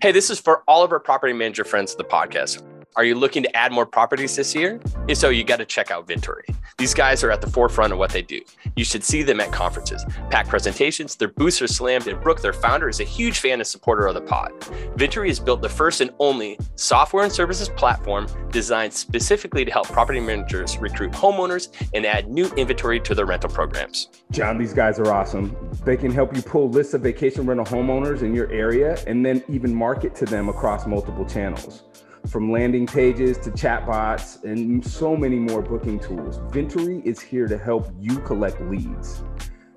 Hey, this is for all of our property manager friends of the podcast. Are you looking to add more properties this year? If so, you got to check out Vintory. These guys are at the forefront of what they do. You should see them at conferences, pack presentations, their booths are slammed, and Brooke, their founder, is a huge fan and supporter of the pod. Vintory has built the first and only software and services platform designed specifically to help property managers recruit homeowners and add new inventory to their rental programs. John, these guys are awesome. They can help you pull lists of vacation rental homeowners in your area and then even market to them across multiple channels. From landing pages to chatbots and so many more booking tools, Vintory is here to help you collect leads.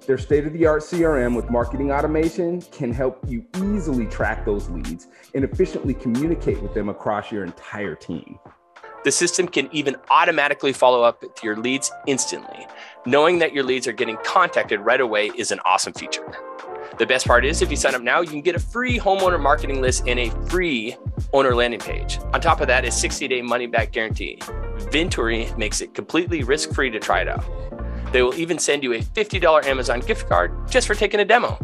Their state-of-the-art CRM with marketing automation can help you easily track those leads and efficiently communicate with them across your entire team. The system can even automatically follow up with your leads instantly. Knowing that your leads are getting contacted right away is an awesome feature. The best part is if you sign up now, you can get a free homeowner marketing list and a free owner landing page. On top of that is 60-day money-back guarantee. Vintory makes it completely risk-free to try it out. They will even send you a $50 Amazon gift card just for taking a demo.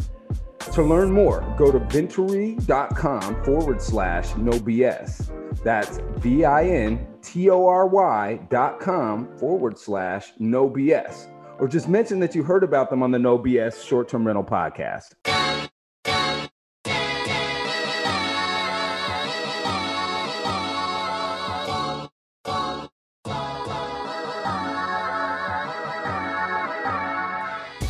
To learn more, go to Vintory.com/no BS. That's VINTORY.com/no BS. Or just mention that you heard about them on the No BS Short-Term Rental Podcast.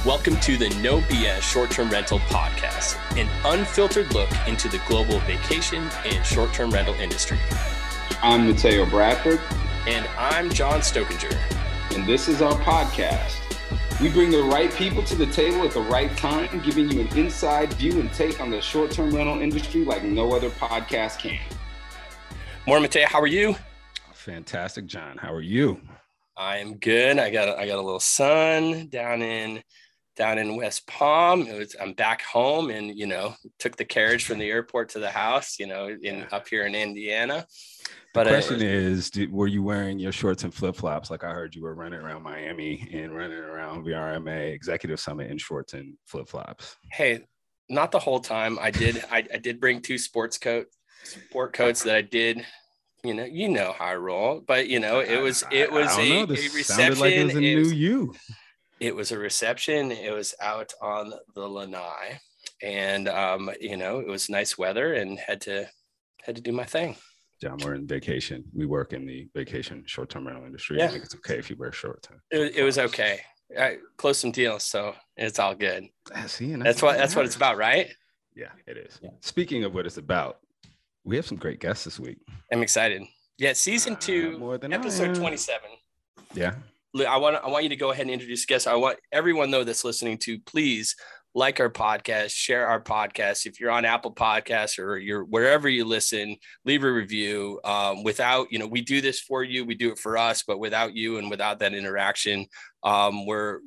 Welcome to the No BS Short-Term Rental Podcast, an unfiltered look into the global vacation and short-term rental industry. I'm Mateo Bradford. And I'm John Stokinger. And this is our podcast. We bring the right people to the table at the right time, giving you an inside view and take on the short-term rental industry like no other podcast can. Morning, Mateo. How are you? Fantastic, John. How are you? I am good. I got a little sun down in West Palm. I'm back home, and took the carriage from the airport to the house. Up here in Indiana. But the question is, were you wearing your shorts and flip-flops? Like I heard you were running around Miami and running around VRMA Executive Summit in shorts and flip-flops. Hey, not the whole time. I did bring two sport coats that I did. You know how I roll, but it was a reception. Like it was It was a reception. It was out on the lanai, and it was nice weather, and had to do my thing. John, we're in vacation. We work in the vacation short-term rental industry. Yeah. I think it's okay if you wear short-term. It was okay. I closed some deals, so it's all good. That's what it's about, right? Yeah, it is. Yeah. Speaking of what it's about, we have some great guests this week. I'm excited. Yeah, season 2, episode 27. Yeah. I want you to go ahead and introduce guests. I want everyone, though, that's listening to please like our podcast, share our podcast. If you're on Apple Podcasts or you're wherever you listen, leave a review. We do this for you. We do it for us, but without you and without that interaction, we're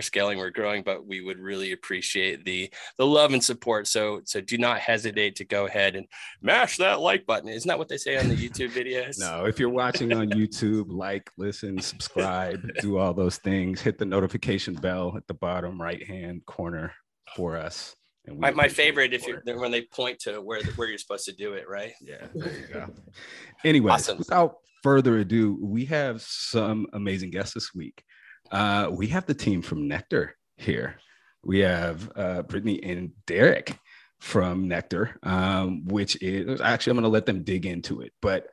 scaling, we're growing, but we would really appreciate the love and support. So do not hesitate to go ahead and mash that like button. Isn't that what they say on the YouTube videos? No, if you're watching on YouTube, like, listen, subscribe, do all those things, hit the notification bell at the bottom right-hand corner for us. And my favorite, when they point to where you're supposed to do it, right? Yeah, there you go. Anyway, awesome. Without further ado, we have some amazing guests this week. We have the team from Nectar here. We have Brittany and Derrick from Nectar, which is actually, I'm going to let them dig into it, but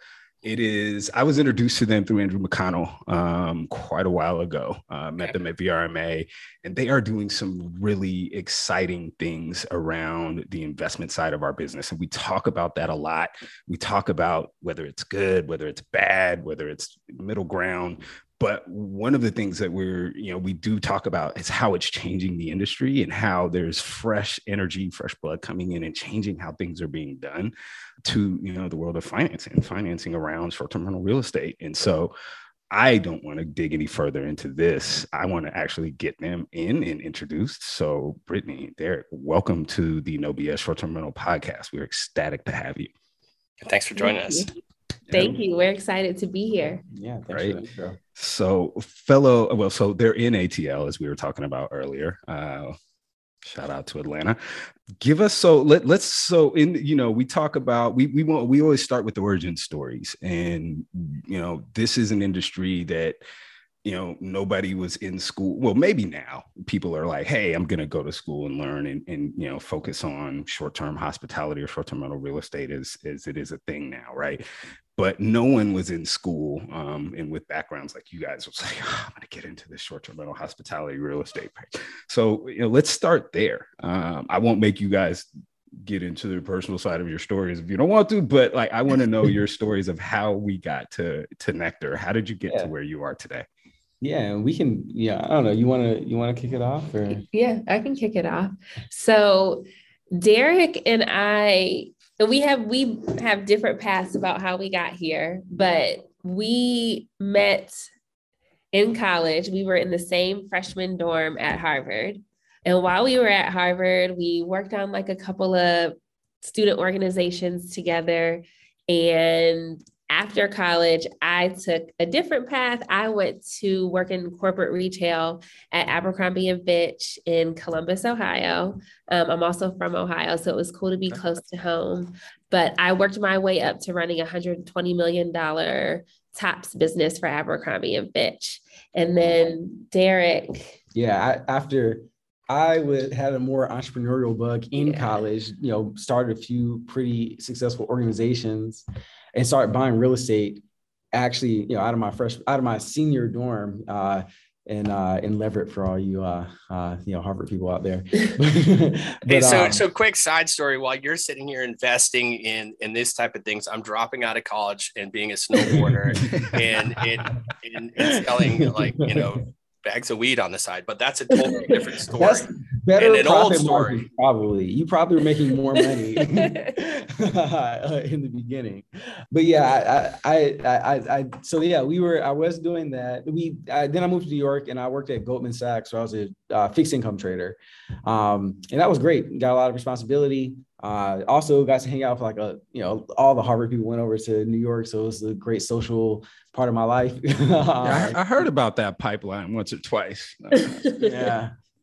I was introduced to them through Andrew McConnell quite a while ago. Met them at VRMA, and they are doing some really exciting things around the investment side of our business. And we talk about that a lot. We talk about whether it's good, whether it's bad, whether it's middle ground. But one of the things that we do talk about is how it's changing the industry and how there's fresh energy, fresh blood coming in and changing how things are being done to, the world of finance and financing around short-term rental real estate. And so I don't want to dig any further into this. I want to actually get them in and introduced. So Brittany and Derrick, welcome to the No BS Short-Term Rental Podcast. We're ecstatic to have you. Thanks for joining us. Thank you. We're excited to be here. Yeah, thanks for that show. So they're in ATL, as we were talking about earlier. Shout out to Atlanta. Give us, so let's, so in, you know, we talk about, we always start with the origin stories, and, you know, this is an industry that, you know, nobody was in school. Well, maybe now people are like, hey, I'm going to go to school and learn and, you know, focus on short-term hospitality or short-term rental real estate as it is a thing now. Right. But no one was in school and with backgrounds like you guys was like, oh, I'm going to get into this short-term rental hospitality real estate. So, you know, let's start there. I won't make you guys get into the personal side of your stories if you don't want to, but like, I want to know your stories of how we got to Nectar. How did you get to where you are today? Yeah, we can. Yeah, I don't know. You want to kick it off? Or? Yeah, I can kick it off. So Derrick and I, we have different paths about how we got here, but we met in college. We were in the same freshman dorm at Harvard. And while we were at Harvard, we worked on like a couple of student organizations together. And after college, I took a different path. I went to work in corporate retail at Abercrombie & Fitch in Columbus, Ohio. I'm also from Ohio, so it was cool to be close to home. But I worked my way up to running a $120 million tops business for Abercrombie & Fitch. And then Derrick. Yeah, I had a more entrepreneurial bug in college, you know, started a few pretty successful organizations and started buying real estate, actually, you know, out of my senior dorm in Leverett, for all you you know, Harvard people out there. So quick side story, while you're sitting here investing in this type of things, I'm dropping out of college and being a snowboarder and selling, like, you know, bags of weed on the side, but that's a totally different story. That's better and an old story. Probably. You probably were making more money in the beginning, but yeah, I was doing that. Then I moved to New York and I worked at Goldman Sachs, where I was a fixed income trader, and that was great. Got a lot of responsibility. Also got to hang out with all the Harvard people went over to New York. So it was a great social part of my life. I heard about that pipeline once or twice.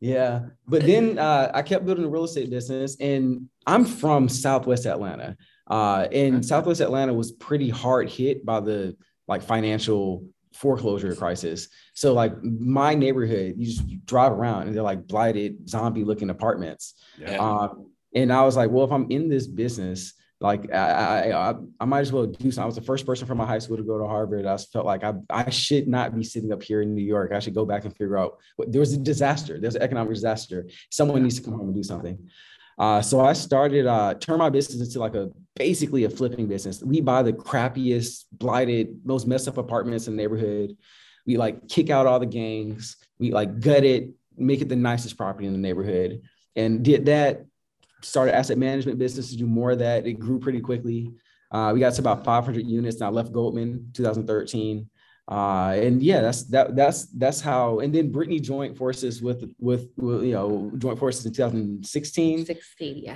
Yeah. But then I kept building a real estate business, and I'm from Southwest Atlanta. And Southwest Atlanta was pretty hard hit by the financial foreclosure crisis. So my neighborhood, you just drive around and they're like blighted, zombie looking apartments. Yeah. And I was like, well, if I'm in this business, I might as well do something. I was the first person from my high school to go to Harvard. I felt like I should not be sitting up here in New York. I should go back and figure out what, there was a disaster. There's an economic disaster. Someone needs to come home and do something. So I started, turned my business into basically a flipping business. We buy the crappiest, blighted, most messed up apartments in the neighborhood. We kick out all the gangs. We gut it, make it the nicest property in the neighborhood, and did that. Started asset management business to do more of that. It grew pretty quickly. We got to about 500 units, and I left Goldman 2013. That's how. And then Brittany joined forces in 2016.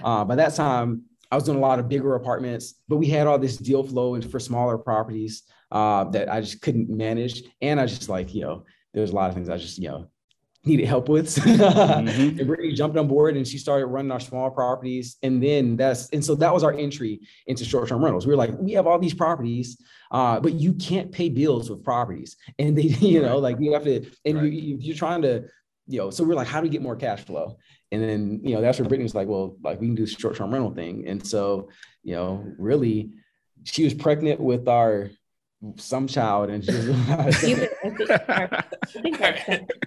By that time, I was doing a lot of bigger apartments, but we had all this deal flow for smaller properties that I just couldn't manage, and I just there's a lot of things I just needed help with. And Brittany jumped on board, and she started running our small properties. And then so that was our entry into short-term rentals. We were like, we have all these properties, but you can't pay bills with properties. And they, you have to, and right. you're trying to, so we're like, how do we get more cash flow? And then, that's where Brittany was like, well, we can do the short-term rental thing. And so, really she was pregnant with some child, and she was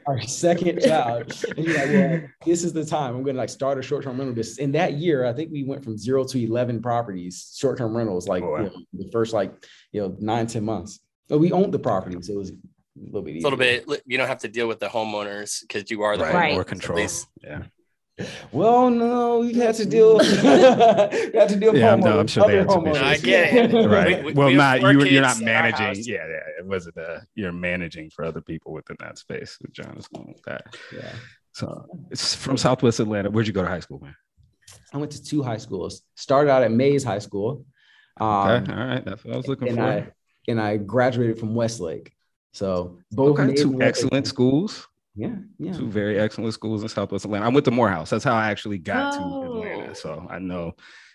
our second child. And you're like, well, this is the time I'm going to start a short-term rental business. In that year, I think we went from 0 to 11 properties, short-term rentals, the first 9-10 months. But we owned the property, so it was a little bit easier. You don't have to deal with the homeowners because you are the more control. Yeah. Well, no, we had to deal. Yeah, no, I'm sure they had some issues. I get it. Right. You're not managing. Yeah, it wasn't. You're managing for other people within that space. John is going with that. Yeah. So it's from Southwest Atlanta. Where'd you go to high school, man? I went to 2 high schools. Started out at Mays High School. Okay. All right, that's what I was looking for. I graduated from Westlake. So both 2 excellent schools. Yeah. Two very excellent schools in Southwest Atlanta. I went to Morehouse. That's how I actually got to Atlanta. So I know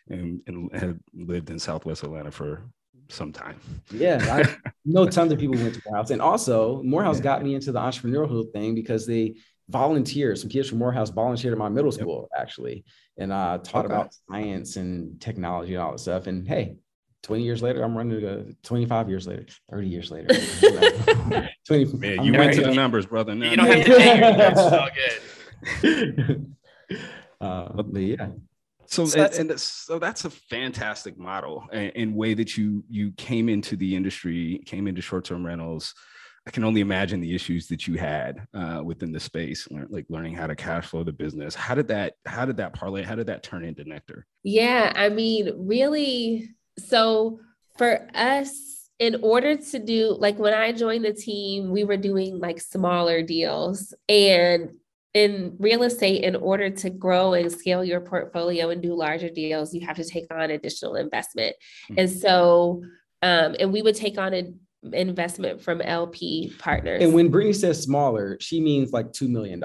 and have lived in Southwest Atlanta for some time. Yeah. I know tons of people went to Morehouse. And also Morehouse got me into the entrepreneurial thing because they volunteered. Some kids from Morehouse volunteered at my middle school, actually. And taught about science and technology and all that stuff. And hey, 20 years later, I'm running to 25 years later, 30 years later. 20, man, you went to the numbers, brother. No, you don't have to change it. That's all good. But yeah. So that's a fantastic model and way that you came into the industry, came into short-term rentals. I can only imagine the issues that you had within the space, like learning how to cash flow the business. How did that parlay? How did that turn into Nectar? Yeah, I mean, really. So for us, in order to do, like when I joined the team, we were doing like smaller deals, and in real estate, in order to grow and scale your portfolio and do larger deals, you have to take on additional investment. Mm-hmm. And so, and we would take on an investment from LP partners. And when Brittany says smaller, she means like $2 million.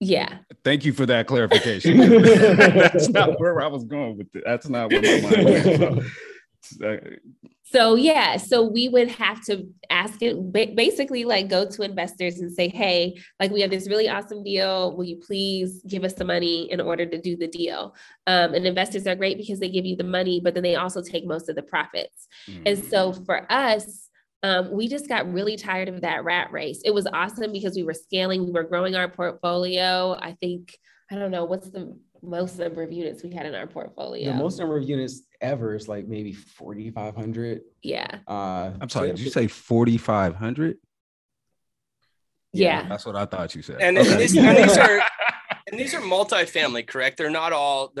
Yeah. Thank you for that clarification. That's not where I was going with it. That's not where my mind went. So we would have to ask it, basically like go to investors and say, hey, like we have this really awesome deal. Will you please give us the money in order to do the deal? And investors are great because they give you the money, but then they also take most of the profits. Mm-hmm. And so for us, we just got really tired of that rat race. It was awesome because we were scaling, we were growing our portfolio. I think, I don't know, what's the most number of units we had in our portfolio? The most number of units ever is like maybe 4,500. Yeah. I'm sorry, did you say 4,500? Yeah. That's what I thought you said. And these are multifamily, correct? They're not all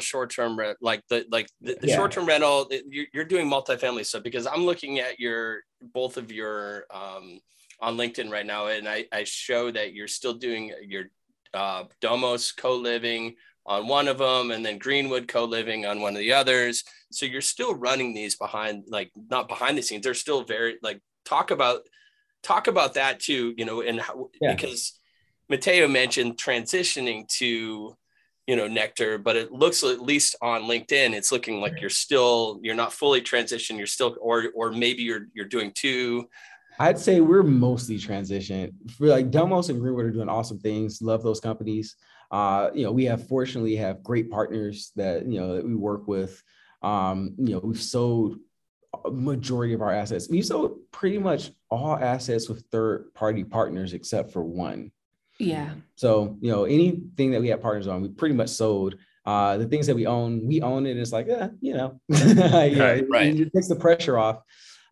short-term rent, like the short-term rental. You're doing multifamily stuff because I'm looking at both of your on LinkedIn right now, and I show that you're still doing your Domos co-living on one of them, and then Greenwood co-living on one of the others. So you're still running these not behind the scenes. They're still very talk about that too, and how, because Mateo mentioned transitioning to, Nectar, but it looks, at least on LinkedIn, it's looking like you're not fully transitioned. You're still, or maybe you're doing two. I'd say we're mostly transitioned. We're like Domos and Greenwood are doing awesome things. Love those companies. We fortunately have great partners that we work with. We've sold a majority of our assets. We've sold pretty much all assets with third party partners, except for one. Yeah. So, anything that we had partners on, we pretty much sold. The things that we own it. And it's like, Right. It takes the pressure off.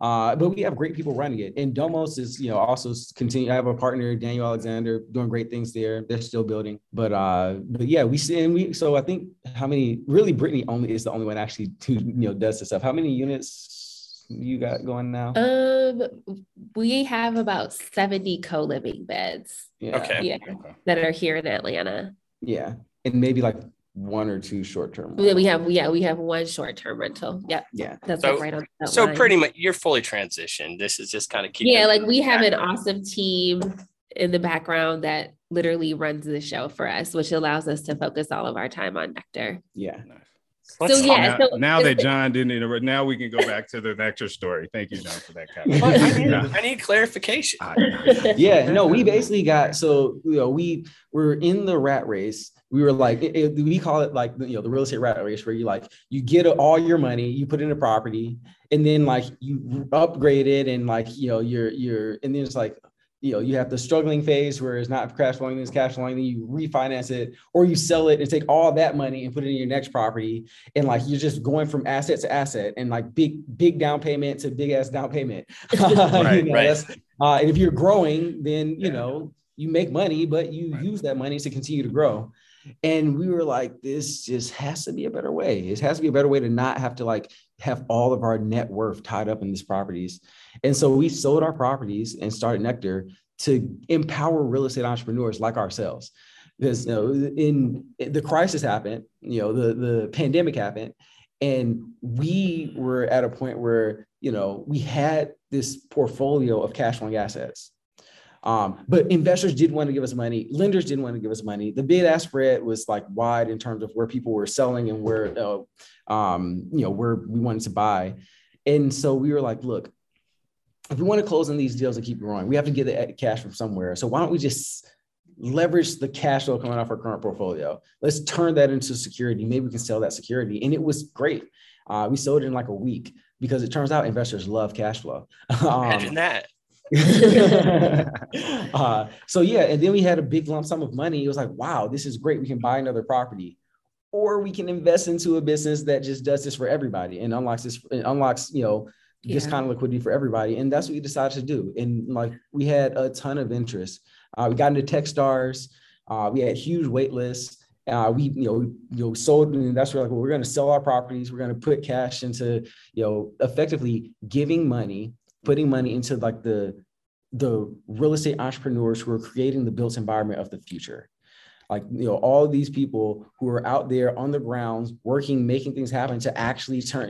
But we have great people running it. And Domos is, also continue. I have a partner, Daniel Alexander, doing great things there. They're still building. But so I think Brittany only is the only one actually who, does this stuff. How many units you got going now? We have about 70 co-living beds. Yeah. Okay. That are here in Atlanta. Yeah, and maybe like one or two short-term. We have one short-term rental. Yep. Yeah. That's so, right on. So line. Pretty much, you're fully transitioned. This is just kind of keeping. Yeah, like we have an awesome team in the background that literally runs the show for us, which allows us to focus all of our time on Nectar. Yeah. Nice. Now that John didn't interrupt, now we can go back to the Nectar story. Thank you, John, for that comment. I need clarification. We basically got, we were in the rat race. We were like, we call it like, the real estate rat race, where you get all your money, you put in a property, and then like you upgrade it, and and then it's like, you have the struggling phase where it's not cash flowing, it's cash flowing, then you refinance it, or you sell it and take all that money and put it in your next property. And like, you're just going from asset to asset, and like big down payment to big ass down payment. And if you're growing, then, you make money, but you use that money to continue to grow. And we were like, this just has to be a better way. It has to be a better way to not have to have all of our net worth tied up in these properties. And so we sold our properties and started Nectar to empower real estate entrepreneurs like ourselves. Because in the crisis happened, the pandemic happened, and we were at a point where, we had this portfolio of cash flowing assets. But investors did want to give us money. Lenders didn't want to give us money. The bid ask spread was like wide in terms of where people were selling and where, where we wanted to buy. And so we were like, look, if we want to close on these deals and keep growing, we have to get the cash from somewhere. So why don't we just leverage the cash flow coming off our current portfolio? Let's turn that into security. Maybe we can sell that security. And it was great. We sold it in like a week because it turns out investors love cash flow. Imagine that. So yeah, and then we had a big lump sum of money. It was like, wow, this is great. We can buy another property, or we can invest into a business that just does this for everybody and unlocks this kind of liquidity for everybody. And that's what we decided to do. And like, we had a ton of interest. We got into Techstars. We had huge wait lists. We sold, and that's where we're going to sell our properties. We're going to put cash into, effectively giving money, putting money into like the real estate entrepreneurs who are creating the built environment of the future. All these people who are out there on the grounds working, making things happen to actually turn,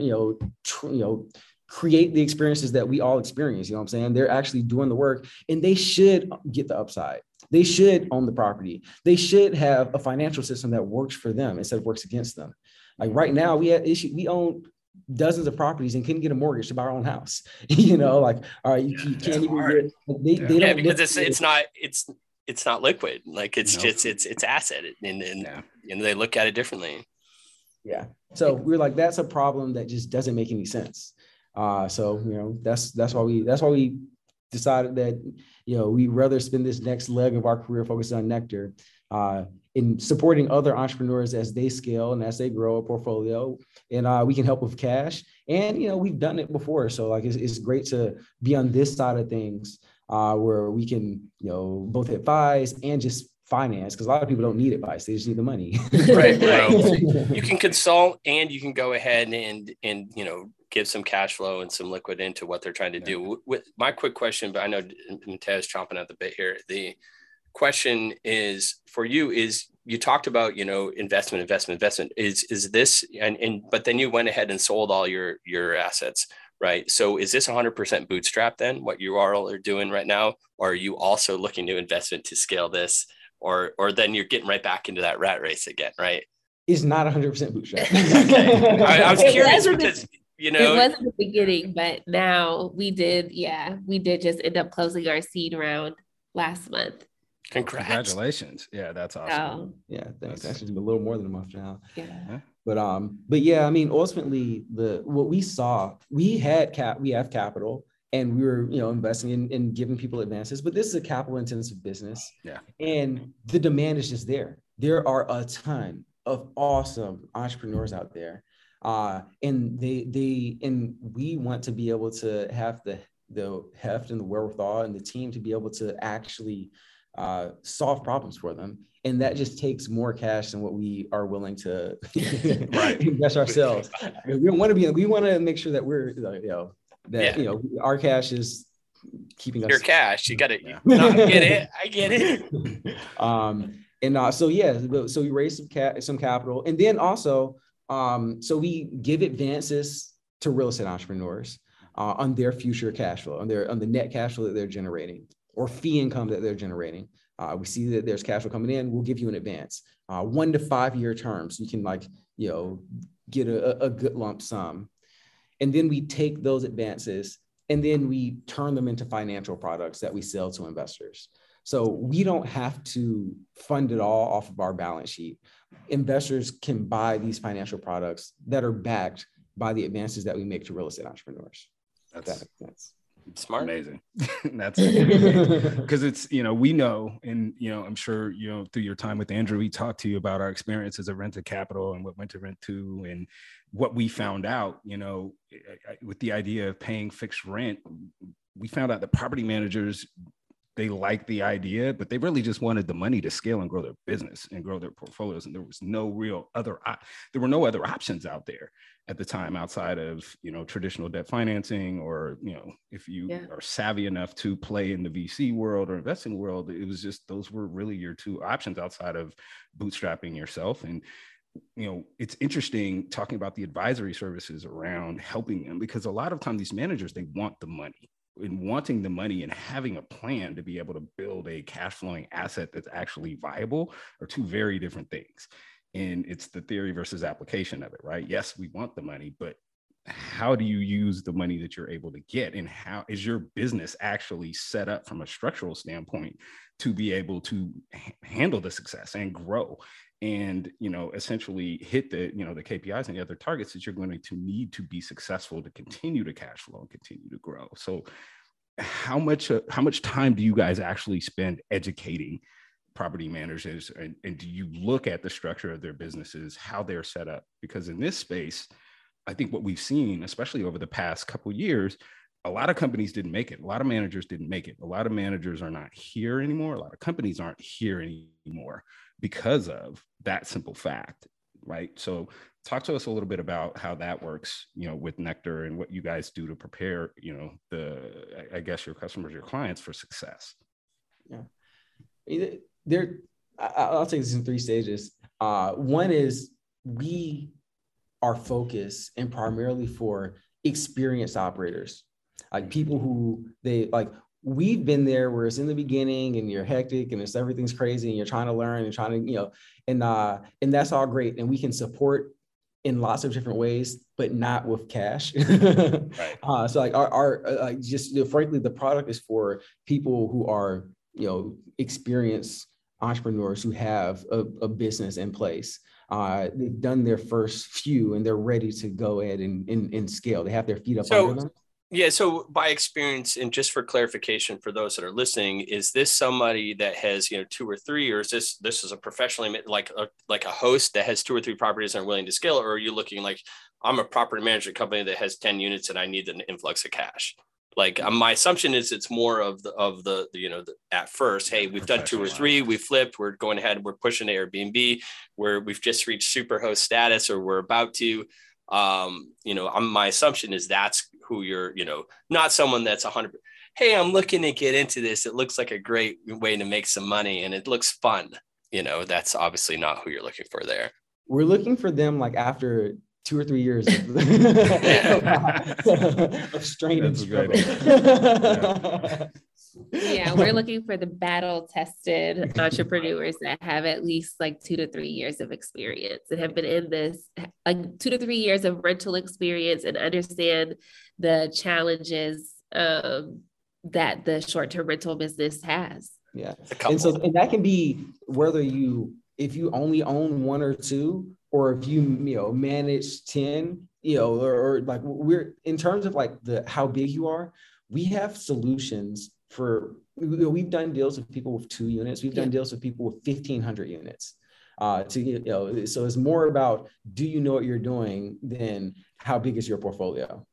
create the experiences that we all experience. You know what I'm saying? They're actually doing the work, and they should get the upside. They should own the property. They should have a financial system that works for them instead of works against them. Like right now, we own dozens of properties and couldn't get a mortgage to buy our own house. You can't even get because it's not liquid. Like it's asset, and they look at it differently. Yeah. So we're like, that's a problem that just doesn't make any sense. So that's why we decided that, we'd rather spend this next leg of our career focused on Nectar, in supporting other entrepreneurs as they scale and as they grow a portfolio, and we can help with cash. And, we've done it before. So it's great to be on this side of things, where we can, both advise and just finance, because a lot of people don't need advice. They just need the money. Right. You can consult, and you can go ahead and give some cash flow and some liquid into what they're trying to do. With my quick question, but I know Mateo's chomping at the bit here. The question is for you is, you talked about, investment is this, but then you went ahead and sold all your assets, right? So is this 100% bootstrap then, what you all are doing right now? Or are you also looking to investment to scale this, or then you're getting right back into that rat race again, right? It's not 100% bootstrap. Okay. I was curious because... It was in the beginning, but now we did just end up closing our seed round last month. Congratulations. Yeah, that's awesome. Thanks. That's actually a little more than a month now. Yeah. But ultimately what we saw, we have capital, and we were, investing in giving people advances, but this is a capital intensive business. Yeah. And the demand is just there. There are a ton of awesome entrepreneurs out there. And we want to be able to have the heft and the wherewithal and the team to be able to actually solve problems for them. And that just takes more cash than what we are willing to invest ourselves. We want to make sure that we're, our cash is keeping us. Your cash, you got it. Yeah. No, I get it. So we raised some capital, and then also, so we give advances to real estate entrepreneurs on their future cash flow, on the net cash flow that they're generating, or fee income that they're generating. We see that there's cash flow coming in. We'll give you an advance, 1 to 5 year terms. You can get a good lump sum, and then we take those advances and then we turn them into financial products that we sell to investors. So we don't have to fund it all off of our balance sheet. Investors can buy these financial products that are backed by the advances that we make to real estate entrepreneurs. That makes sense. Smart. Amazing. That's because it's, we know, and, I'm sure, through your time with Andrew, we talked to you about our experiences of rent to capital and what went to rent to, and what we found out, with the idea of paying fixed rent, we found out that property managers, they liked the idea, but they really just wanted the money to scale and grow their business and grow their portfolios. And there was there were no other options out there at the time outside of, traditional debt financing, or, if you are savvy enough to play in the VC world or investing world, it was just, those were really your two options outside of bootstrapping yourself. And, it's interesting talking about the advisory services around helping them, because a lot of times these managers, they want the money. in wanting the money and having a plan to be able to build a cash flowing asset that's actually viable are two very different things. And it's the theory versus application of it, right? Yes, we want the money, but how do you use the money that you're able to get? And how is your business actually set up from a structural standpoint to be able to handle the success and grow and, you know, essentially hit the, you know, the KPIs and the other targets that you're going to need to be successful to continue to cash flow and continue to grow. So how much time do you guys actually spend educating property managers? And do you look at the structure of their businesses, how they're set up? Because in this space, I think what we've seen, especially over the past couple of years, a lot of companies didn't make it. A lot of managers didn't make it. A lot of managers are not here anymore. A lot of companies aren't here anymore because of that simple fact, right? So talk to us a little bit about how that works, you know, with Nectar and what you guys do to prepare, you know, the, I guess, your customers, your clients for success. Yeah. I'll take this in three stages. One is our focus and primarily for experienced operators, like people who we've been there where it's in the beginning and you're hectic and everything's crazy and you're trying to learn and trying to, and that's all great. And we can support in lots of different ways, but not with cash. Right. So like our just frankly, the product is for people who are, experienced entrepreneurs who have a business in place. They've done their first few and they're ready to go ahead and scale. They have their feet up under them. Yeah. So by experience, and just for clarification, for those that are listening, is this somebody that has, two or three, or is this is a professionally like a host that has two or three properties and are willing to scale? Or are you looking like, I'm a property management company that has 10 units and I need an influx of cash? Like my assumption is it's more of the at first, hey, we've done two or three, we flipped, we're going ahead, we're pushing to Airbnb, we've just reached superhost status, or we're about to, my assumption is that's who you're, not someone that's 100%. Hey, I'm looking to get into this. It looks like a great way to make some money and it looks fun. That's obviously not who you're looking for there. We're looking for them after 2 or 3 years of strain and struggle. Yeah, we're looking for the battle-tested entrepreneurs that have at least 2 to 3 years of experience and have been in this 2 to 3 years of rental experience and understand the challenges that the short-term rental business has. Yeah, and that can be whether if you only own one or two, or if you, manage 10, or we're in terms of how big you are, we have solutions for, we've done deals with people with 2 units. We've done deals with people with 1,500 units. So it's more about, do you know what you're doing than how big is your portfolio?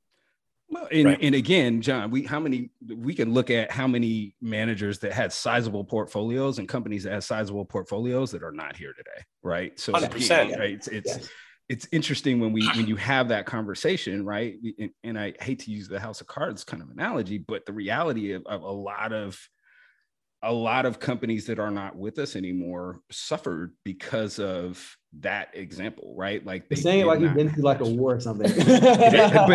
Well, and again, John, we can look at how many managers that had sizable portfolios and companies that had sizable portfolios that are not here today, right? So 100%, right? It's interesting when you have that conversation, right? And I hate to use the house of cards kind of analogy, but the reality of a lot of companies that are not with us anymore suffered because of that example, right? Like they're saying you've been through a war or something. but to them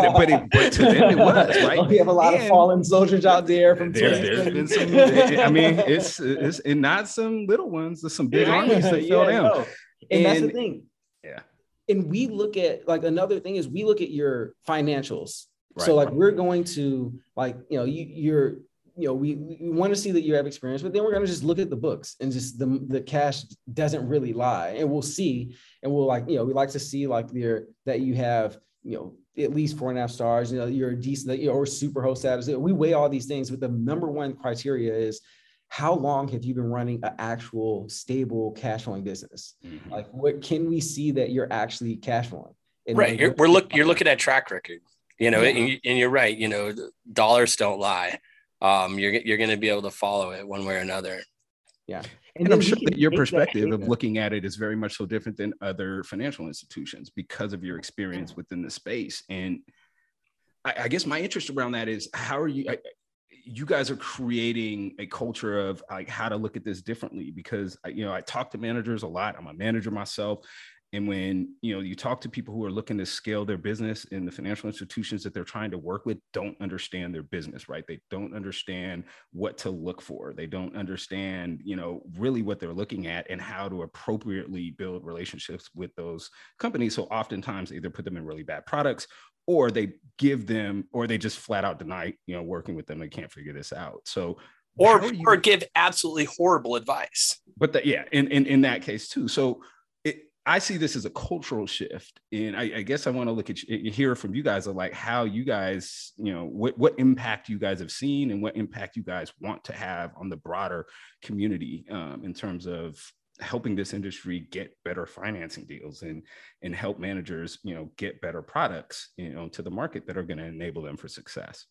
it was, right? Well, we have a lot of fallen soldiers out there from there's been some, it's and not some little ones, there's some big armies that fell down. No. And that's the thing. Yeah. And we look at another thing is we look at your financials. Right. So we're going to we want to see that you have experience, but then we're going to just look at the books and just the cash doesn't really lie. And we'll see, and we'll we like to see that you have, at least 4.5 stars, you're decent, or super host status. We weigh all these things, but the number one criteria is how long have you been running an actual stable cash flowing business? Mm-hmm. What can we see that you're actually cash flowing? And right. You're looking at track record, and you're right. Dollars don't lie. You're going to be able to follow it one way or another. Yeah. And I'm sure that your perspective of looking at it is very much so different than other financial institutions because of your experience within the space. And I guess my interest around that is how are you, you guys are creating a culture of how to look at this differently because, I talk to managers a lot. I'm a manager myself. And when, you know, you talk to people who are looking to scale their business, and the financial institutions that they're trying to work with don't understand their business, right? They don't understand what to look for. They don't understand, you know, really what they're looking at and how to appropriately build relationships with those companies. So oftentimes they either put them in really bad products, or they give them, or they just flat out deny, you know, working with them. They can't figure this out. So or give absolutely horrible advice. But that, yeah, in that case too. So I see this as a cultural shift, and I guess I want to look at hear from you guys of like how you guys, you know, what impact you guys have seen and what impact you guys want to have on the broader community in terms of helping this industry get better financing deals and help managers, you know, get better products, you know, to the market that are going to enable them for success.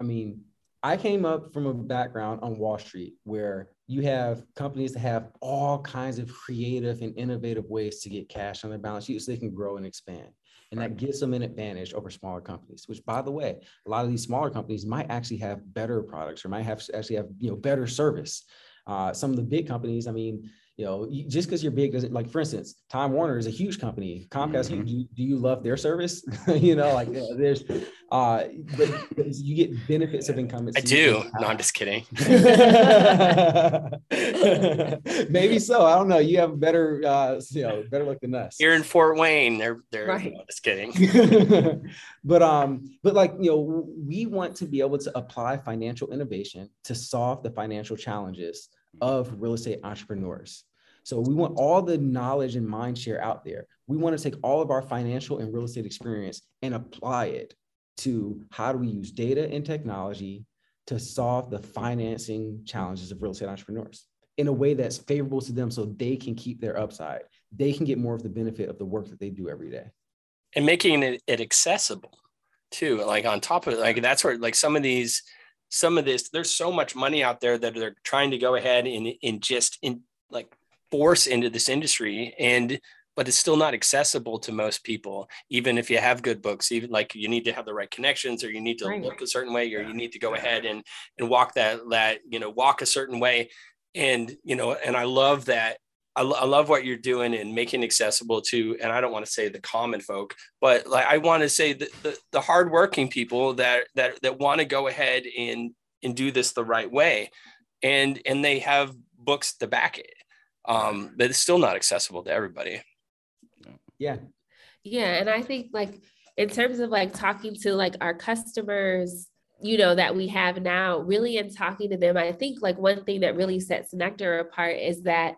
I mean, I came up from a background on Wall Street where you have companies that have all kinds of creative and innovative ways to get cash on their balance sheet so they can grow and expand. And that gives them an advantage over smaller companies, which, by the way, a lot of these smaller companies might actually have better products or might have actually have, you know, better service. Some of the big companies, I mean, you know, just because you're big doesn't, like, for instance, Time Warner is a huge company. Comcast, mm-hmm. do you love their service? You know, like, yeah, there's, but you get benefits of incumbency. I do. No, I'm just kidding. Maybe so. I don't know. You have better, you know, better luck than us. Here in Fort Wayne, they're right. No, just kidding. But like, you know, we want to be able to apply financial innovation to solve the financial challenges of real estate entrepreneurs. So we want all the knowledge and mind share out there. We want to take all of our financial and real estate experience and apply it to how do we use data and technology to solve the financing challenges of real estate entrepreneurs in a way that's favorable to them so they can keep their upside. They can get more of the benefit of the work that they do every day. And making it accessible too, like on top of it, like that's where like some of this, there's so much money out there that they're trying to go ahead and just in like force into this industry. But it's still not accessible to most people, even if you have good books, even like you need to have the right connections, or you need to look a certain way, or you need to go ahead and walk that, you know, walk a certain way. And, you know, and I love that. I love what you're doing and making accessible to, and I don't want to say the common folk, but like I want to say the hardworking people that want to go ahead and do this the right way, and they have books to back it, but it's still not accessible to everybody. Yeah, and I think like in terms of like talking to like our customers, you know, that we have now, really in talking to them, I think like one thing that really sets Nectar apart is that.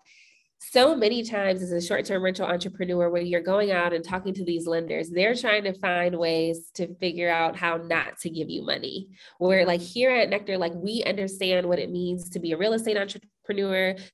So many times as a short-term rental entrepreneur, when you're going out and talking to these lenders, they're trying to find ways to figure out how not to give you money. Where like here at Nectar, like we understand what it means to be a real estate entrepreneur,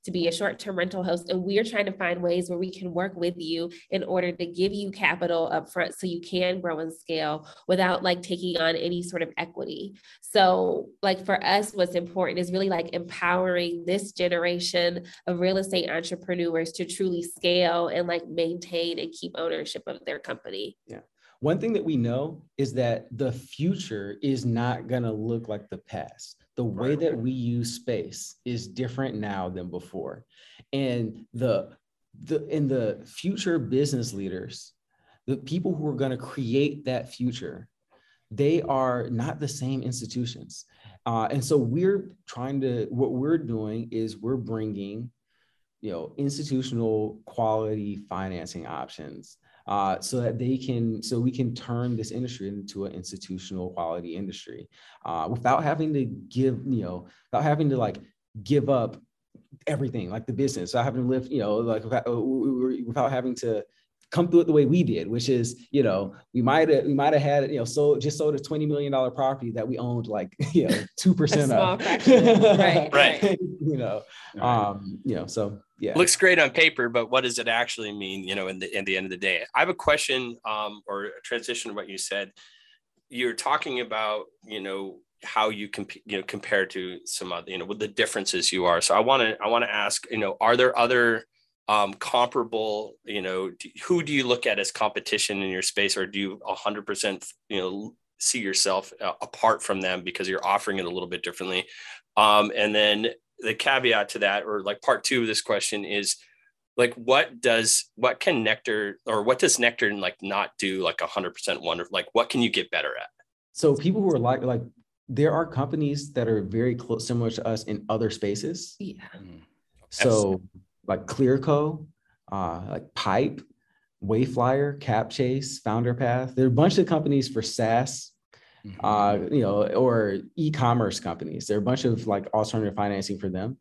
to be a short-term rental host, and we're trying to find ways where we can work with you in order to give you capital up front so you can grow and scale without like taking on any sort of equity. So like for us, what's important is really like empowering this generation of real estate entrepreneurs to truly scale and like maintain and keep ownership of their company. Yeah. One thing that we know is that the future is not going to look like the past. The way that we use space is different now than before. And the future business leaders, the people who are going to create that future, they are not the same institutions. And so what we're doing is we're bringing, you know, institutional quality financing options so we can turn this industry into an institutional quality industry without having to give up everything, like the business. So having to live, you know, like without having to come through it the way we did, which is, you know, we might've had, you know, sold a $20 million property that we owned like, you know, 2% of. Right. You know, you know, so yeah. Looks great on paper, but what does it actually mean, you know, in the end of the day? I have a question or a transition to what you said. You're talking about, you know, how you compare to some other, you know, what the differences you are. So I want to ask, you know, are there other comparable, you know, who do you look at as competition in your space, or do you 100%, you know, see yourself apart from them because you're offering it a little bit differently? And then the caveat to that, or like part two of this question is like what can Nectar, or what does Nectar like not do like 100% wonderful? Like what can you get better at? So people who are like there are companies that are very close, similar to us in other spaces. Yeah. So like Clearco, like Pipe, Wayflyer, CapChase, Founder Path. There are a bunch of companies for SaaS, mm-hmm. Or e-commerce companies. There are a bunch of like alternative financing for them.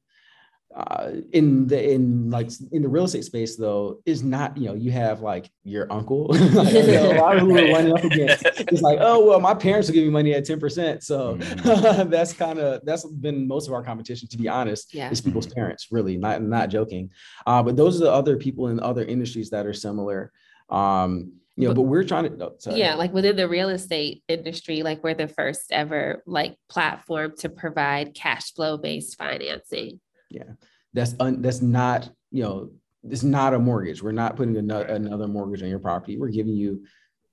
In the real estate space though, is not, you have like your uncle, like, a lot of who we're running up against. It's like, oh, well, my parents will give me money at 10%. So mm-hmm. That's been most of our competition, to be honest, yeah. is people's mm-hmm. parents, really, not joking. But those are the other people in other industries that are similar. But we're trying to, yeah, like within the real estate industry, like we're the first ever like platform to provide cash flow based financing. Yeah, that's not, it's not a mortgage. We're not putting another mortgage on your property. We're giving you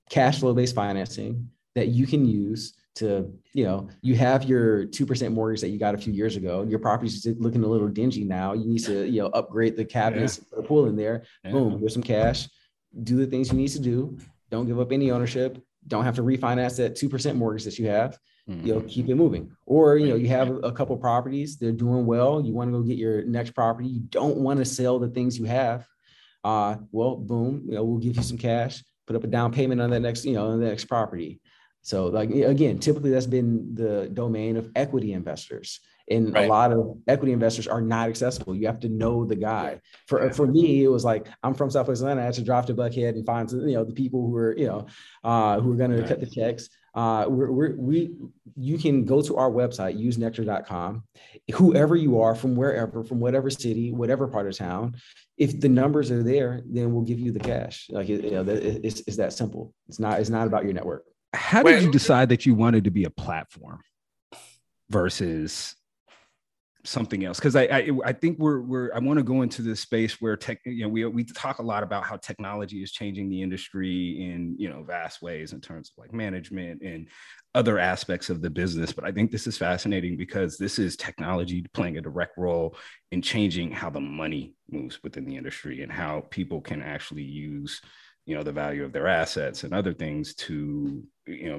cash flow based financing that you can use to, you have your 2% mortgage that you got a few years ago. Your property's looking a little dingy now. You need to, upgrade the cabinets, put a pool in there. Yeah. Boom, here's some cash. Do the things you need to do. Don't give up any ownership. Don't have to refinance that 2% mortgage that you have. Keep it moving. Or, you have a couple properties, they're doing well. You want to go get your next property. You don't want to sell the things you have. Well, boom, we'll give you some cash, put up a down payment on that next, on the next property. So like, again, typically that's been the domain of equity investors. And right. a lot of equity investors are not accessible. You have to know the guy. For me, it was like, I'm from Southwest Atlanta. I had to drive to Buckhead and find, the people who are going right. to cut the checks. You can go to our website, usenectar.com, whoever you are, from wherever, from whatever city, whatever part of town, if the numbers are there, then we'll give you the cash. Like, it's that simple. It's not about your network. How did you decide that you wanted to be a platform versus something else? Because I think I want to go into this space where tech, we talk a lot about how technology is changing the industry in vast ways in terms of like management and other aspects of the business. But I think this is fascinating because this is technology playing a direct role in changing how the money moves within the industry and how people can actually use the value of their assets and other things to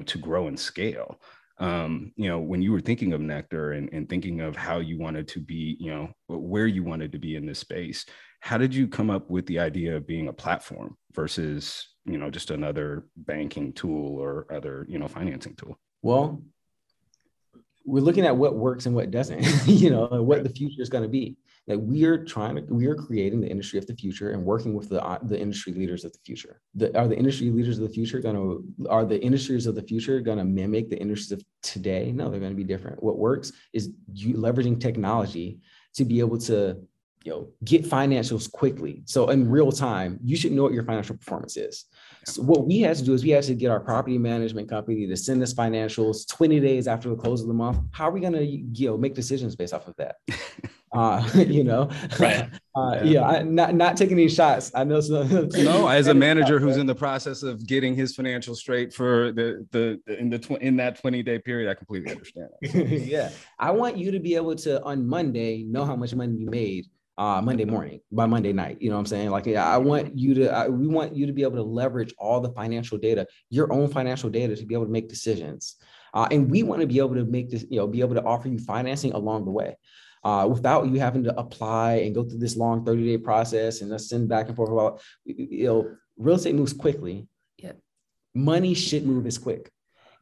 to grow and scale. When you were thinking of Nectar and thinking of how you wanted to be, where you wanted to be in this space, how did you come up with the idea of being a platform versus, just another banking tool or other, financing tool? Well, we're looking at what works and what doesn't, what the future is going to be. Like we are creating the industry of the future and working with the industry leaders of the future. Are the industries of the future going to mimic the industries of today? No, they're going to be different. What works is leveraging technology to be able to, get financials quickly. So in real time, you should know what your financial performance is. So what we had to do is we had to get our property management company to send us financials 20 days after the close of the month. How are we going to, make decisions based off of that? Right. Not taking any shots. I know. No, as a manager who's in the process of getting his financials straight for that 20-day period, I completely understand. Yeah. I want you to be able to, on Monday, know how much money you made. Monday morning, by Monday night, you know what I'm saying? Like, we want you to be able to leverage all the financial data, your own financial data, to be able to make decisions. And we want to be able to make this, be able to offer you financing along the way, without you having to apply and go through this long 30-day process and us send back and forth about, real estate moves quickly. Yeah. Money should move as quick.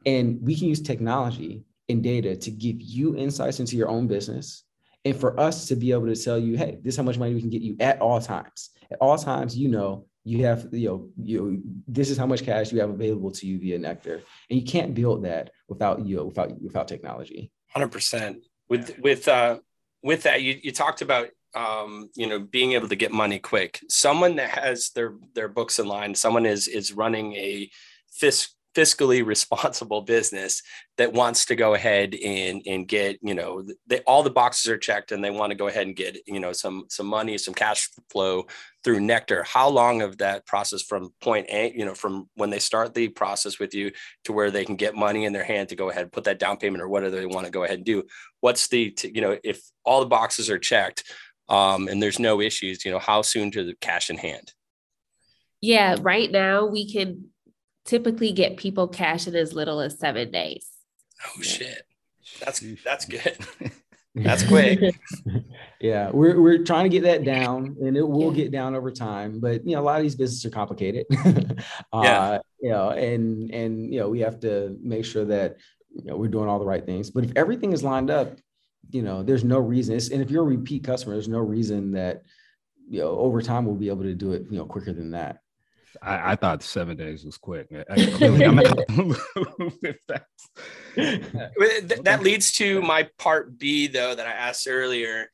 And we can use technology and data to give you insights into your own business. And for us to be able to tell you, hey, this is how much money we can get you at all times. At all times, you have, this is how much cash you have available to you via Nectar. And you can't build that without technology. 100%. With that, you talked about, being able to get money quick. Someone that has their books in line, someone is running a fiscally responsible business that wants to go ahead and get, all the boxes are checked and they want to go ahead and get, some money, some cash flow through Nectar. How long of that process from point A, from when they start the process with you to where they can get money in their hand to go ahead and put that down payment or whatever they want to go ahead and do? What's the, if all the boxes are checked, and there's no issues, you know, how soon to the cash in hand? Yeah, right now we can typically get people cash in as little as 7 days. Oh shit. That's good. That's quick. Yeah. We're trying to get that down, and it will get down over time, but a lot of these businesses are complicated. And we have to make sure that, we're doing all the right things, but if everything is lined up, there's no reason. And if you're a repeat customer, there's no reason that, over time we'll be able to do it, quicker than that. I thought 7 days was quick. I'm out of the loop if that's... That leads to my part B, though, that I asked earlier.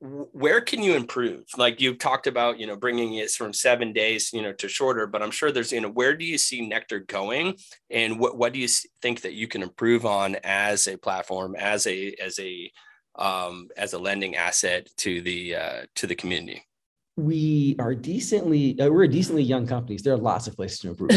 Where can you improve? Like you've talked about, bringing it from 7 days, to shorter, but I'm sure there's, where do you see Nectar going, and what do you think that you can improve on as a platform, as a lending asset to the community? We're a decently young company. So there are lots of places to improve.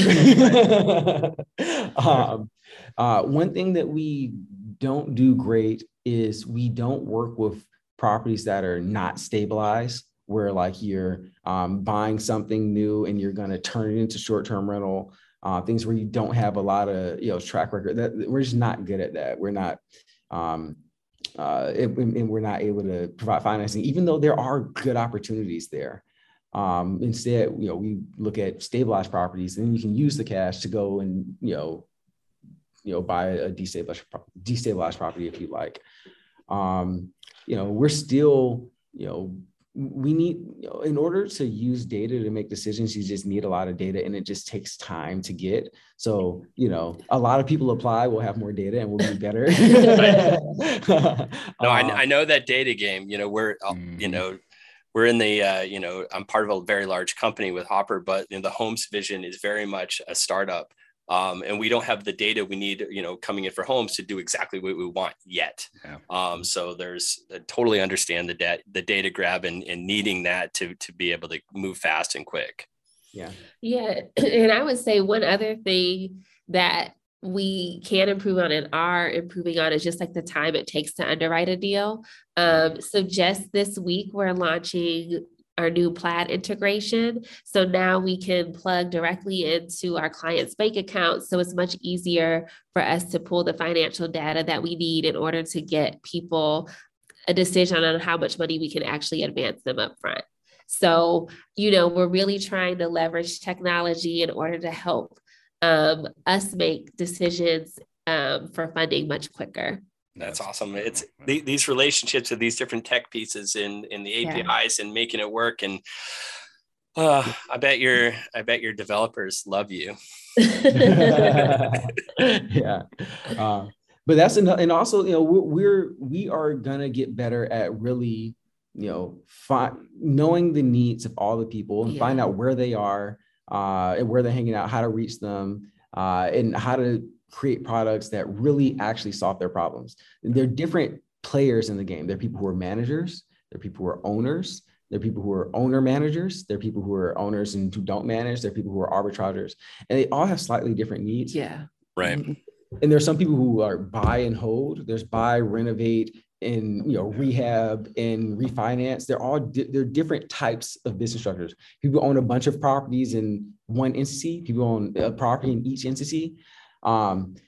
One thing that we don't do great is we don't work with properties that are not stabilized, where like you're buying something new and you're going to turn it into short-term rental, things where you don't have a lot of, track record. That we're just not good at that. We're not, and we're not able to provide financing, even though there are good opportunities there. Instead, we look at stabilized properties, and then you can use the cash to go and, buy a destabilized property if you like. We're still, we need, in order to use data to make decisions, you just need a lot of data, and it just takes time to get. So, a lot of people apply, we'll have more data and we'll be better. I know that data game, we're in the, I'm part of a very large company with Hopper, but the homes vision is very much a startup. And we don't have the data we need, coming in for homes to do exactly what we want yet. Yeah. So there's I totally understand the data grab and needing that to be able to move fast and quick. Yeah. Yeah. And I would say one other thing that we can improve on and are improving on is just like the time it takes to underwrite a deal. So just this week, we're launching our new Plaid integration. So now we can plug directly into our client's bank account. So it's much easier for us to pull the financial data that we need in order to get people a decision on how much money we can actually advance them up front. So, we're really trying to leverage technology in order to help us make decisions for funding much quicker. That's awesome. It's these relationships with these different tech pieces in the APIs and making it work. And I bet your developers love you. But that's and also we are gonna get better at really knowing the needs of all the people and find out where they are and where they're hanging out, how to reach them, and how to create products that really actually solve their problems. There are different players in the game. There are people who are managers. There are people who are owners. There are people who are owner managers. There are people who are owners and who don't manage. There are people who are arbitragers, and they all have slightly different needs. Yeah. Right. And there are some people who are buy and hold. There's buy, renovate, and rehab and refinance. They're different types of business structures. People own a bunch of properties in one entity. People own a property in each entity. And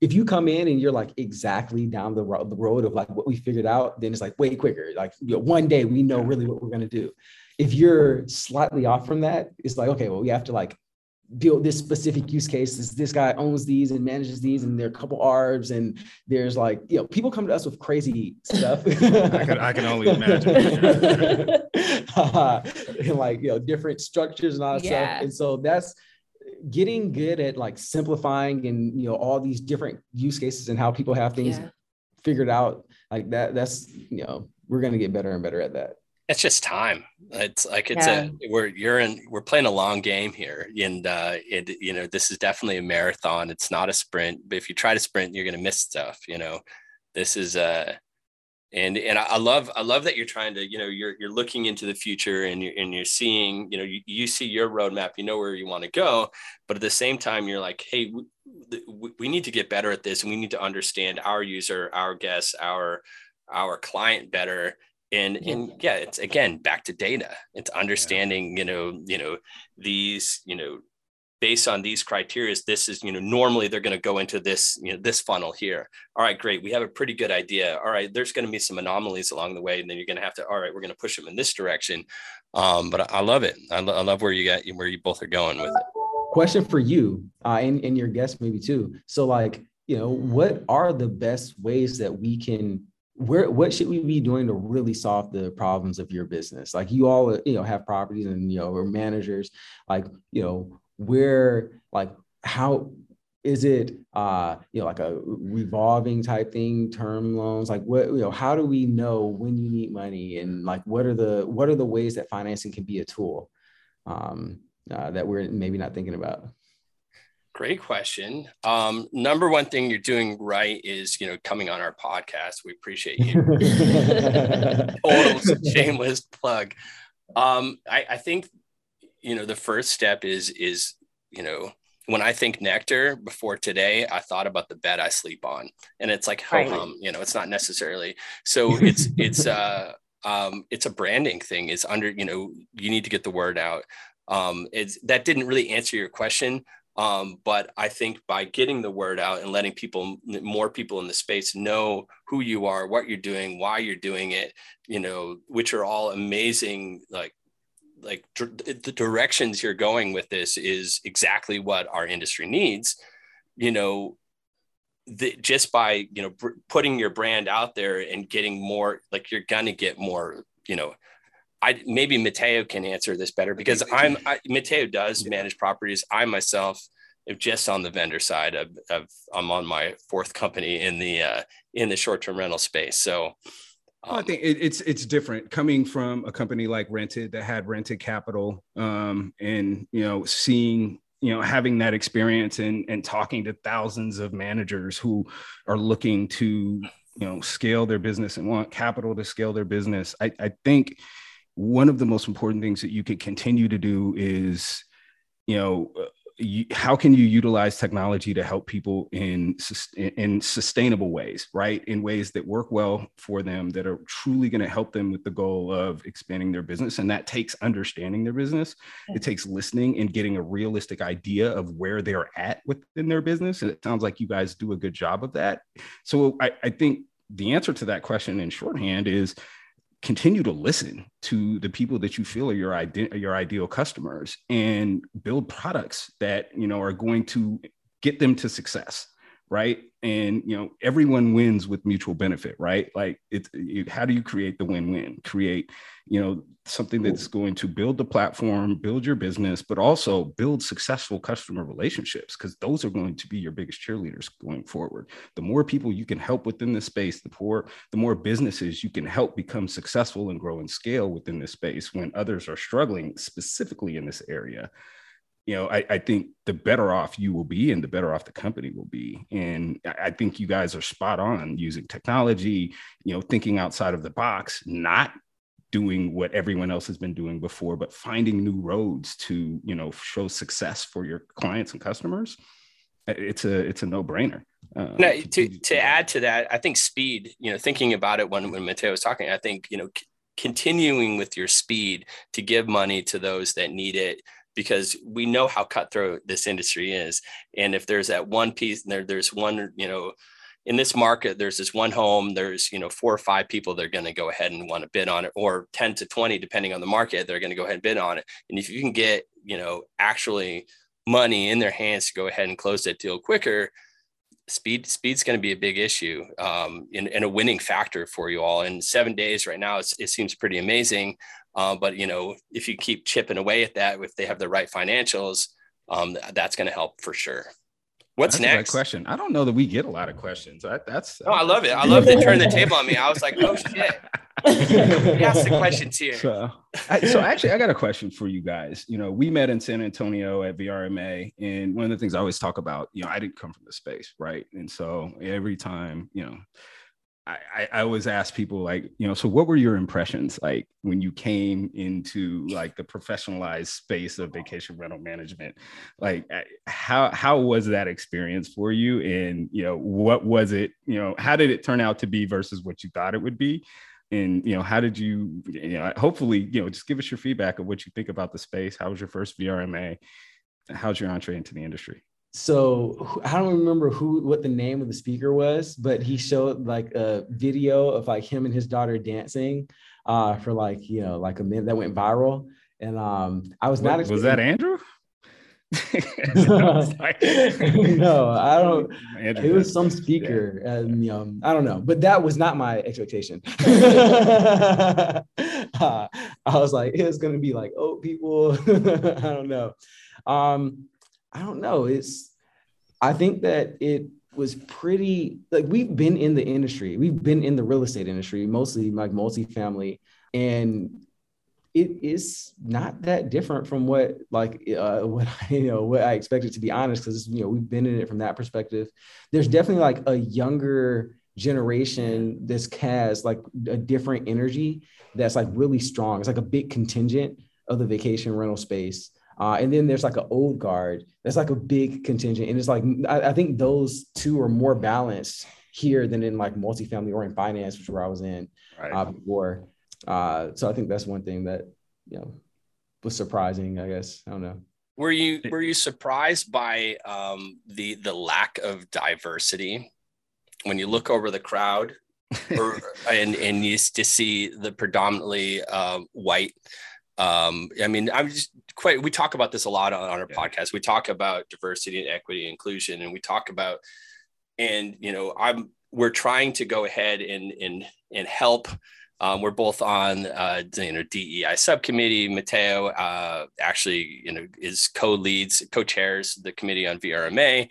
if you come in and you're like exactly down the road of like what we figured out, then it's like way quicker. Like one day we know really what we're going to do. If you're slightly off from that, it's like, okay, well, we have to like build this specific use case. This guy owns these and manages these, and there are a couple ARBs, and there's like, people come to us with crazy stuff. I can only imagine. And like, different structures and all that stuff. And so that's getting good at like simplifying and all these different use cases and how people have things figured out like that. That's we're going to get better and better at that. It's just time. It's like we're playing a long game here, and this is definitely a marathon. It's not a sprint. But if you try to sprint, you're going to miss stuff. This is and I love that you're trying to, you're looking into the future, and you're seeing, you see your roadmap, where you want to go, but at the same time, you're like, hey, we need to get better at this, and we need to understand our user, our guests, our client better, And yeah, it's again, back to data. It's understanding, these, based on these criteria, this is, normally they're going to go into this, this funnel here. All right, great. We have a pretty good idea. All right, there's going to be some anomalies along the way. And then you're going to have to, all right, we're going to push them in this direction. But I love it. I love where you got, where you both are going with it. Question for you and your guests maybe too. So like, what are the best ways that we can, what should we be doing to really solve the problems of your business? Like you all, have properties and, we're managers, like, where, like, how is it, like a revolving type thing, term loans, like what, how do we know when you need money and like, what are the ways that financing can be a tool that we're maybe not thinking about? Great question. Number one thing you're doing right is, coming on our podcast. We appreciate you. Total shameless plug. I think, the first step is, when I think Nectar before today, I thought about the bed I sleep on, and it's like, it's not necessarily. So it's a branding thing. It's under, you need to get the word out. That didn't really answer your question. But I think by getting the word out and letting more people in the space know who you are, what you're doing, why you're doing it, which are all amazing, like the directions you're going with this is exactly what our industry needs, just by, putting your brand out there and getting more, like you're going to get more, maybe Mateo can answer this better because Mateo does manage properties. I myself am just on the vendor side of I'm on my fourth company in the short-term rental space. So I think it's different coming from a company like Rented that had rented capital and, seeing, having that experience and talking to thousands of managers who are looking to, scale their business and want capital to scale their business. I think one of the most important things that you can continue to do is, how can you utilize technology to help people in sustainable ways, right? In ways that work well for them, that are truly going to help them with the goal of expanding their business. And that takes understanding their business. It takes listening and getting a realistic idea of where they're at within their business. And it sounds like you guys do a good job of that. So I think the answer to that question in shorthand is, continue to listen to the people that you feel are your ideal customers and build products that, are going to get them to success. Right. And, everyone wins with mutual benefit, right? Like how do you create the win-win? Create, something that's going to build the platform, build your business, but also build successful customer relationships, because those are going to be your biggest cheerleaders going forward. The more people you can help within this space, the more businesses you can help become successful and grow and scale within this space when others are struggling specifically in this area. I think the better off you will be and the better off the company will be. And I think you guys are spot on using technology, thinking outside of the box, not doing what everyone else has been doing before, but finding new roads to, show success for your clients and customers. It's a no-brainer. To add to that, I think speed, thinking about it when Mateo was talking, I think, continuing with your speed to give money to those that need it, because we know how cutthroat this industry is. And if there's that one piece, there's one, in this market, there's this one home, there's, 4 or 5 people that are going to go ahead and want to bid on it, or 10 to 20, depending on the market, they're going to go ahead and bid on it. And if you can get, actually money in their hands to go ahead and close that deal quicker, speed's going to be a big issue and a winning factor for you all. In 7 days right now, it seems pretty amazing. But, if you keep chipping away at that, if they have the right financials, that's going to help for sure. What's next? That's a great question. I don't know that we get a lot of questions. I love it. I love they turned the table on me. I was like, oh, shit. We asked the questions here. So actually, I got a question for you guys. We met in San Antonio at VRMA. And one of the things I always talk about, I didn't come from the space, right? And so every time, I always ask people like, so what were your impressions like when you came into like the professionalized space of vacation rental management? Like how was that experience for you? And, what was it, how did it turn out to be versus what you thought it would be? And, you know, how did you, you know, hopefully, you know, just give us your feedback of what you think about the space. How was your first VRMA? How's your entree into the industry? So I don't remember what the name of the speaker was, but he showed like a video of like him and his daughter dancing for like, you know, like a minute that went viral. And I was not. Was that Andrew? No, I don't. It was some speaker, and I don't know. But that was not my expectation. I was like, it's gonna be like old people. I don't know. I don't know. I think that it was pretty. Like we've been in the industry, we've been in the real estate industry, mostly like multifamily, and it is not that different from what I expected, to be honest, because, you know, we've been in it from that perspective. There's definitely like a younger generation that has like a different energy that's like really strong. It's like a big contingent of the vacation rental space. And then there's like an old guard that's like a big contingent. And it's like, I think those two are more balanced here than in like multifamily or in finance, which where I was in before. So I think that's one thing that, you know, was surprising, I guess. I don't know. Were you surprised by the lack of diversity when you look over the crowd and you to see the predominantly white? I mean, I'm just quite. We talk about this a lot on our podcast. We talk about diversity and equity and inclusion, and we talk about, and you know, we're trying to go ahead and help. We're both on, DEI subcommittee. Mateo actually, is co-chairs the committee on VRMA.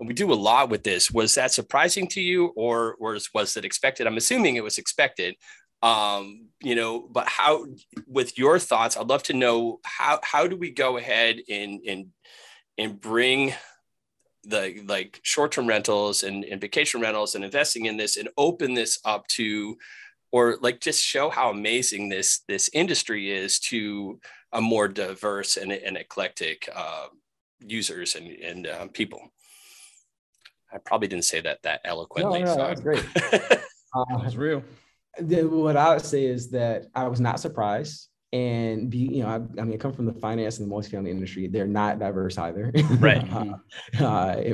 We do a lot with this. Was that surprising to you, or was it expected? I'm assuming it was expected. But how, with your thoughts, I'd love to know how do we go ahead and bring the like short-term rentals and vacation rentals and investing in this and open this up to, or like just show how amazing this industry is to a more diverse and eclectic users and people. I probably didn't say that eloquently. No, that was great. That's real. What I would say is that I was not surprised. And I come from the finance and the multifamily industry. They're not diverse either. Right.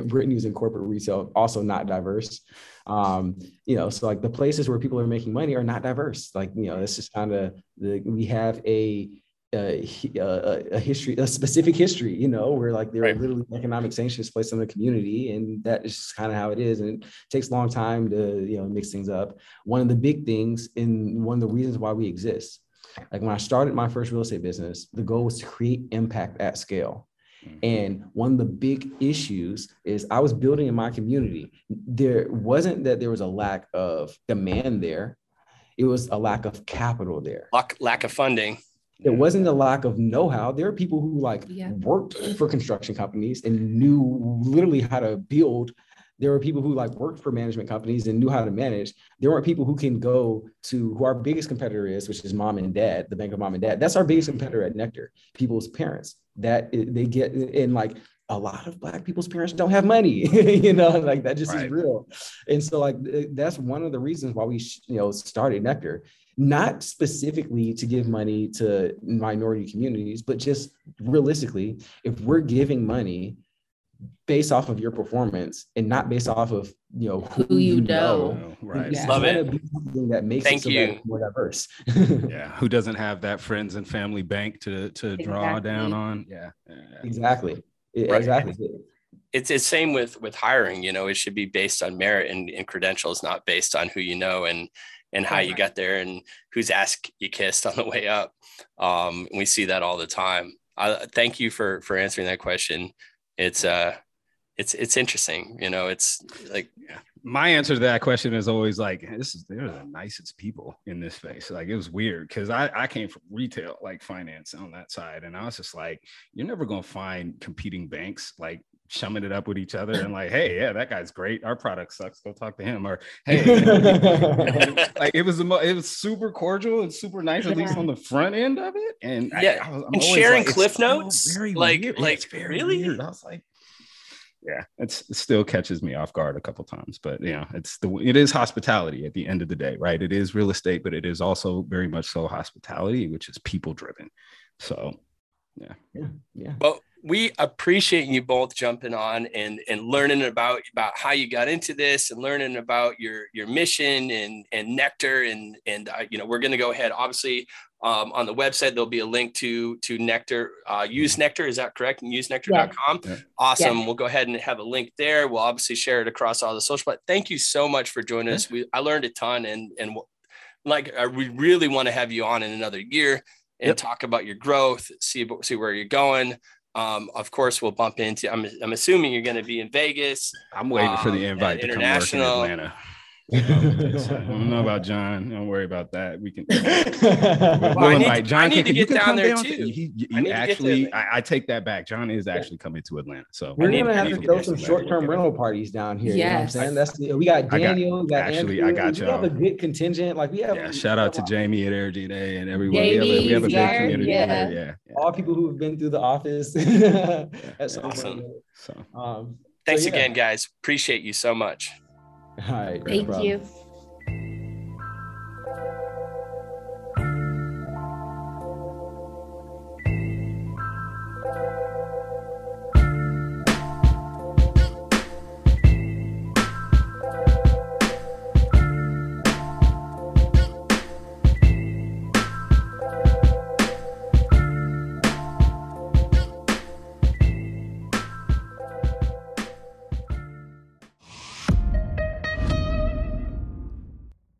Brittany was in corporate retail, also not diverse. So like the places where people are making money are not diverse. Like, this is kind of we have a history, a specific history, where like there are literally economic sanctions placed on the community, and that is just kind of how it is. And it takes a long time to, mix things up. One of the big things and one of the reasons why we exist. Like when I started my first real estate business, the goal was to create impact at scale. And one of the big issues is I was building in my community. There wasn't that there was a lack of demand there. It was a lack of capital there. Lack of funding. It wasn't a lack of know-how. There are people who worked for construction companies and knew literally how to build. There were people who worked for management companies and knew how to manage. There weren't people who can go to who our biggest competitor is, which is mom and dad, the bank of mom and dad. That's our biggest competitor at Nectar, people's parents that they get in. Like a lot of Black people's parents don't have money, that just is real. And so that's one of the reasons why we, started Nectar, not specifically to give money to minority communities, but just realistically, if we're giving money based off of your performance and not based off of who you know. Right. Yeah. Love it. That makes Thank it so you. More diverse. Yeah. Who doesn't have that friends and family bank to draw down on? Yeah. Exactly. Right. Exactly. It's same with hiring. It should be based on merit and credentials, not based on who you know and how you got there and whose ass you kissed on the way up. We see that all the time. Thank you for answering that question. It's interesting, it's like, my answer to that question is always they're the nicest people in this space. Like it was weird. Cause I came from retail, like finance on that side. And I was just like, you're never going to find competing banks, chumming it up with each other and hey, yeah, that guy's great. Our product sucks. Go talk to him. Or hey, it was super cordial and super nice, at least on the front end of it. And I was sharing cliff notes. Really? I was like, yeah, it still catches me off guard a couple times, but you know, it is hospitality at the end of the day, right? It is real estate, but it is also very much so hospitality, which is people driven. So yeah. Well, we appreciate you both jumping on and learning about how you got into this and learning about your mission and Nectar and you know, we're going to go ahead, obviously, on the website, there'll be a link to Nectar, use Nectar. Is that correct? And use nectar.com. Yeah. Awesome. Yeah. We'll go ahead and have a link there. We'll obviously share it across all the social, but thank you so much for joining us. I learned a ton we really want to have you on in another year and talk about your growth, see where you're going. Of course, we'll bump into, I'm assuming you're going to be in Vegas. I'm waiting for the invite to come work in Atlanta. I don't know about John. Don't worry about that. We can. We'll invite John. I need to get down there too. I take that back. John is actually coming to Atlanta, so we're gonna have to throw some short-term rental parties down here. Yes, you know what I'm saying? We got Daniel. We got Andrew. I got y'all. We have a good contingent. Like we have. Yeah, shout out to Jamie at AirDNA and everyone. We have a big community. Yeah, all people who have been through the office. That's awesome. So, thanks again, guys. Appreciate you so much. All right, thank you.